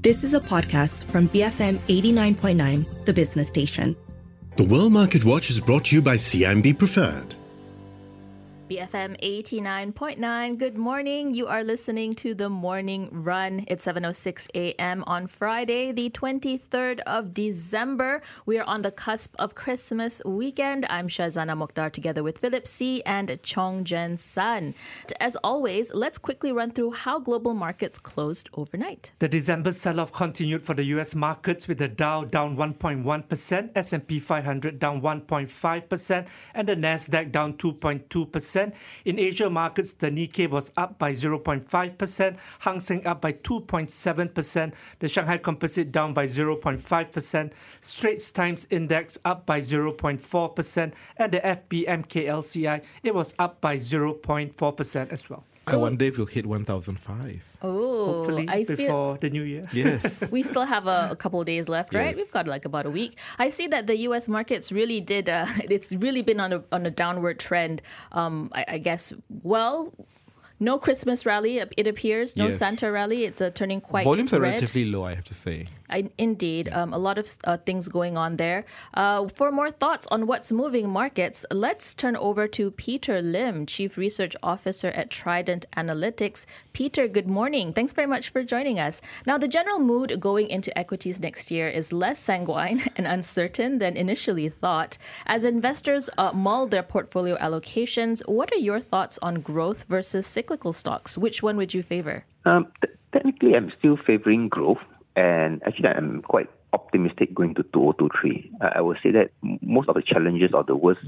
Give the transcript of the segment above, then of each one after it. This is a podcast from BFM 89.9, The Business Station. The World Market Watch is brought to you by CIMB Preferred. BFM 89.9. Good morning. You are listening to The Morning Run. It's 7:06 a.m. on Friday, the 23rd of December. We are on the cusp of Christmas weekend. I'm Shazana Mokdar together with Philip C. and Chong Jen San. As always, let's quickly run through how global markets closed overnight. The December sell-off continued for the U.S. markets with the Dow down 1.1%, S&P 500 down 1.5%, and the Nasdaq down 2.2%. In Asia markets, the Nikkei was up by 0.5%, Hang Seng up by 2.7%, the Shanghai Composite down by 0.5%, Straits Times Index up by 0.4%, and the FBMKLCI, it was up by 0.4% as well. I wonder if we'll hit 1,005. Oh, hopefully before the new year. Yes. We still have a couple of days left, right? Yes. We've got like about a week. I see that the U.S. markets really did, it's really been on a downward trend, I guess. Well, no Christmas rally, it appears. No Santa rally. It's turning quite red. Volumes are relatively low, I have to say. Indeed. A lot of things going on there. For more thoughts on what's moving markets, let's turn over to Peter Lim, Chief Research Officer at Trident Analytics. Peter, good morning. Thanks very much for joining us. Now, the general mood going into equities next year is less sanguine and uncertain than initially thought. As investors mull their portfolio allocations, what are your thoughts on growth versus cyclical stocks? Which one would you favor? Technically, I'm still favoring growth, and actually I'm quite optimistic going to 2023. I would say that most of the challenges or the worst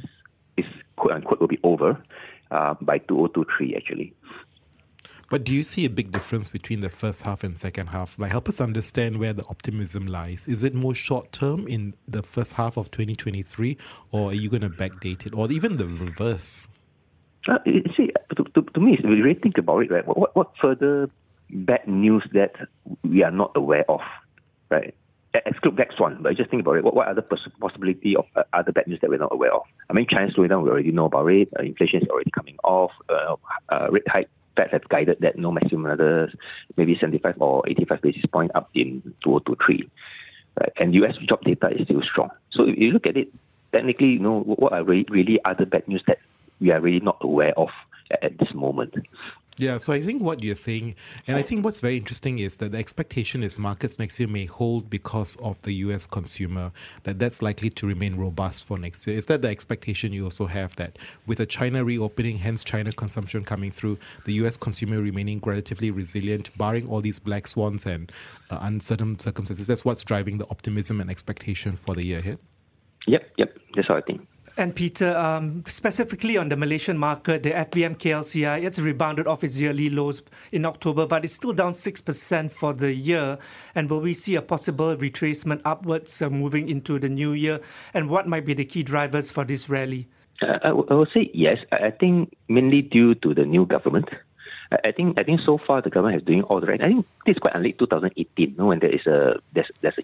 is quote-unquote will be over by 2023 actually. But do you see a big difference between the first half and second half? Like, help us understand where the optimism lies. Is it more short-term in the first half of 2023, or are you going to backdate it, or even the reverse? See, to me, if we really think about it, right, what further bad news that we are not aware of, right? Exclude next one, but just think about it. What other possibility of other bad news that we're not aware of? I mean, China's slowing down, we already know about it. Inflation is already coming off. Rate hike, Fed have guided that no maximum another maybe 75 or 85 basis point up in 2023. Right? And U.S. job data is still strong. So if you look at it, technically, you know, what are really other bad news that we are really not aware of at this moment? Yeah, so I think what you're saying, and I think what's very interesting is that the expectation is markets next year may hold because of the U.S. consumer, that's likely to remain robust for next year. Is that the expectation you also have, that with a China reopening, hence China consumption coming through, the U.S. consumer remaining relatively resilient, barring all these black swans and uncertain circumstances? That's what's driving the optimism and expectation for the year ahead? Yep. That's how I think. And Peter, specifically on the Malaysian market, the FBMKLCI, it's rebounded off its yearly lows in October, but it's still down 6% for the year. And will we see a possible retracement upwards moving into the new year? And what might be the key drivers for this rally? I would say yes. I think mainly due to the new government. I think so far the government is doing all the right. I think this is quite unlike 2018, when there's a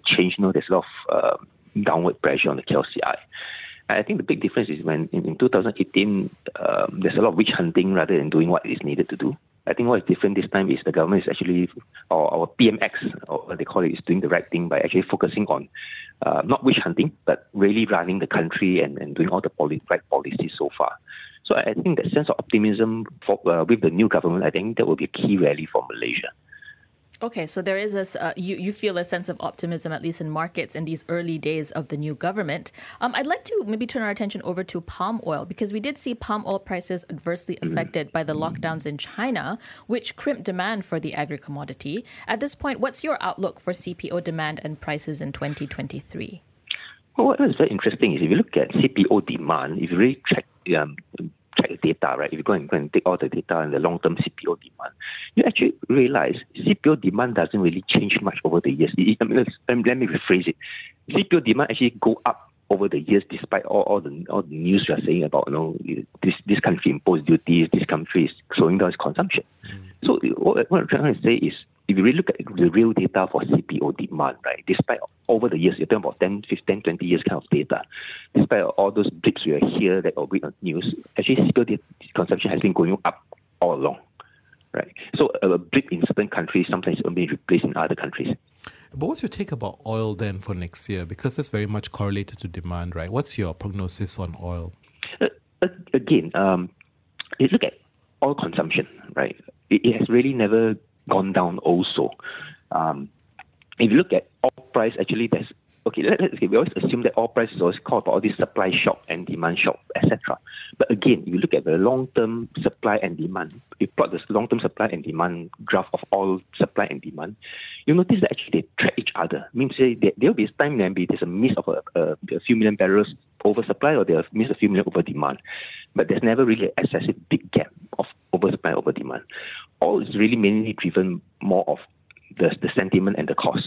change. There's a lot of downward pressure on the KLCI. I think the big difference is when in 2018, there's a lot of witch hunting rather than doing what is needed to do. I think what is different this time is the government is actually, or our PMX, or what they call it, is doing the right thing by actually focusing on not witch hunting, but really running the country and doing all the right policies so far. So I think that sense of optimism with the new government, I think that will be a key rally for Malaysia. Okay, so there is you feel a sense of optimism, at least in markets, in these early days of the new government. I'd like to maybe turn our attention over to palm oil, because we did see palm oil prices adversely affected by the lockdowns in China, which crimped demand for the agri-commodity. At this point, what's your outlook for CPO demand and prices in 2023? Well, what is very interesting is if you look at CPO demand, if you really check the data, right? If you go and take all the data and the long-term CPO demand, you actually realize CPO demand doesn't really change much over the years. Let me rephrase it. CPO demand actually go up over the years, despite all the news you are saying about this country imposed duties, this country is slowing down its consumption. So what I'm trying to say is, if you really look at the real data for CPO demand, right, despite over the years, you're talking about 10, 15, 20 years kind of data, despite all those blips we hear that or read on news, actually CPO consumption has been going up all along, right? So a blip in certain countries sometimes will be replaced in other countries. But what's your take about oil then for next year? Because that's very much correlated to demand, right? What's your prognosis on oil? Again, you look at oil consumption, right? It has really never gone down also. If you look at oil price, actually, there's we always assume that oil price is always called about all this supply shock and demand shock, etc. But again, if you look at the long-term supply and demand, you plot this long-term supply and demand graph of oil supply and demand, you'll notice that actually they track each other. Means there'll be a time maybe there's a miss of a few million barrels oversupply or there's a miss of a few million over demand. But there's never really an excessive big gap of oversupply over demand. Oil is really mainly driven more of the sentiment and the cost.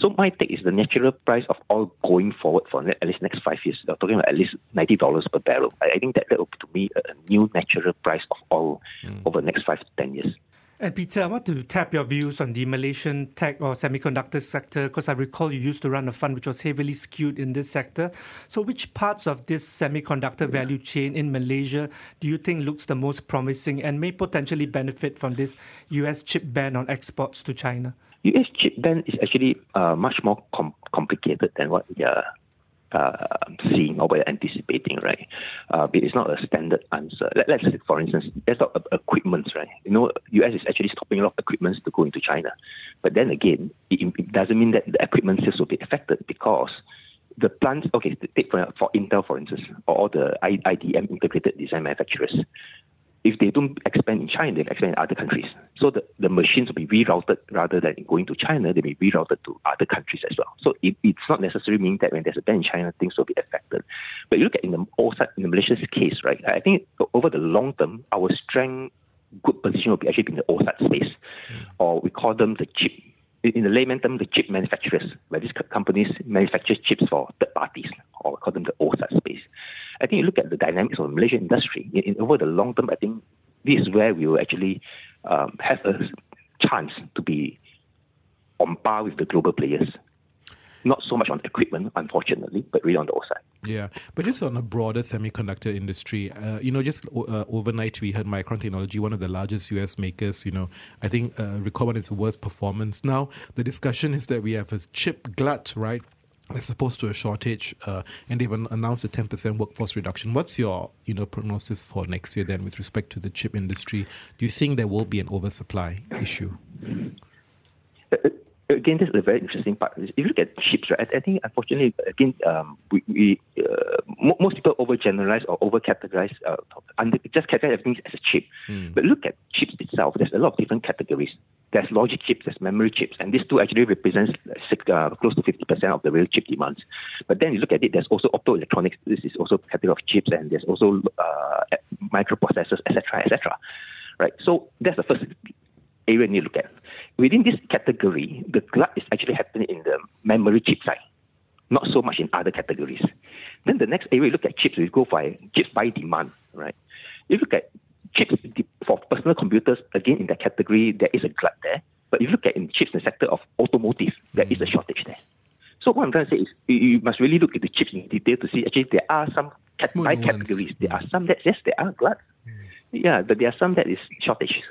So my take is the natural price of oil going forward for at least next 5 years, I'm talking about at least $90 per barrel. I think that will be, to me, a new natural price of oil over the next 5 to 10 years. And Peter, I want to tap your views on the Malaysian tech or semiconductor sector, because I recall you used to run a fund which was heavily skewed in this sector. So which parts of this semiconductor value chain in Malaysia do you think looks the most promising and may potentially benefit from this US chip ban on exports to China? US chip ban is actually much more complicated than what we are seeing or what we're anticipating, right? It is not a standard answer. Let's say, for instance, let's talk about equipment, right? You know, US is actually stopping a lot of equipment to go into China. But then again, it doesn't mean that the equipment sales will be affected because the plants, take for Intel, for instance, or all the IDM, integrated design manufacturers, if they don't expand in China, they'll expand in other countries. So the machines will be rerouted rather than going to China, they'll be rerouted to other countries as well. So it's not necessarily meaning that when there's a ban in China, things will be affected. But you look at in the OSAT, in the Malaysia's case, right? I think over the long term, our good position will be actually in the OSAT space, or we call them the chip. In the layman term, the chip manufacturers, where these companies manufacture chips for third parties, or we call them the OSAT space. I think you look at the dynamics of the Malaysian industry, over the long term, I think this is where we will actually have a chance to be on par with the global players. Not so much on equipment, unfortunately, but really on the OSAT. Yeah, but just on a broader semiconductor industry, overnight we had Micron Technology, one of the largest US makers, I think record its worst performance. Now, the discussion is that we have a chip glut, right, as opposed to a shortage, and they've announced a 10% workforce reduction. What's your, prognosis for next year then with respect to the chip industry? Do you think there will be an oversupply issue? Again, this is a very interesting part. If you look at chips, right, I think, unfortunately, again, most people overgeneralize or overcategorize, just categorize everything as a chip. But look at chips itself. There's a lot of different categories. There's logic chips, there's memory chips, and these two actually represents close to 50% of the real chip demands. But then you look at it, there's also optoelectronics. This is also a category of chips, and there's also microprocessors, etc. Right. So that's the first area you look at. Within this category, the glut is actually happening in the memory chip side, not so much in other categories. Then the next area, you look at chips, we go for chips by demand, right? You look at chips for personal computers, again, in that category, there is a glut there. But if you look at in chips in the sector of automotive, there is a shortage there. So what I'm trying to say is you must really look at the chips in detail to see actually there are some categories. There are some that, yes, there are glut. Yeah, but there are some that is shortage.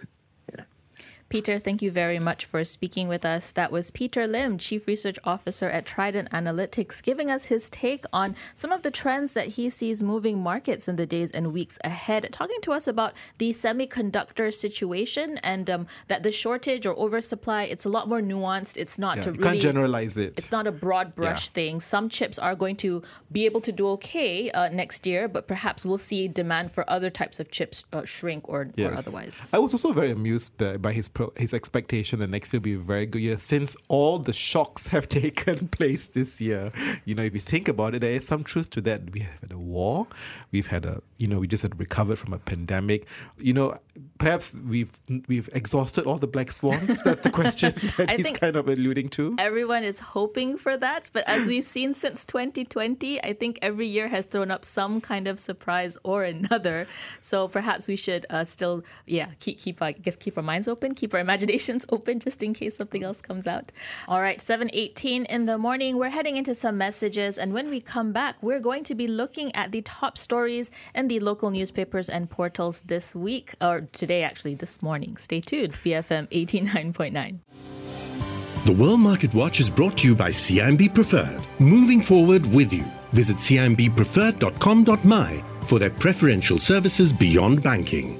Peter, thank you very much for speaking with us. That was Peter Lim, Chief Research Officer at Trident Analytics, giving us his take on some of the trends that he sees moving markets in the days and weeks ahead, talking to us about the semiconductor situation and that the shortage or oversupply, it's a lot more nuanced. It's not to really... You can't generalize it. It's not a broad brush thing. Some chips are going to be able to do okay next year, but perhaps we'll see demand for other types of chips shrink or otherwise. I was also very amused by his expectation that next year will be a very good year since all the shocks have taken place this year. If you think about it, there is some truth to that. We have had a war. We've had we just had recovered from a pandemic. Perhaps we've exhausted all the black swans. That's the question that he's kind of alluding to. Everyone is hoping for that. But as we've seen since 2020, I think every year has thrown up some kind of surprise or another. So perhaps we should still, keep our minds open, keep our imaginations open just in case something else comes out. All right, 7:18 in the morning. We're heading into some messages. And when we come back, we're going to be looking at the top stories in the local newspapers and portals this week, or today, actually, this morning. Stay tuned. BFM 89.9. The World Market Watch is brought to you by CIMB Preferred. Moving forward with you. Visit cimbpreferred.com.my for their preferential services beyond banking.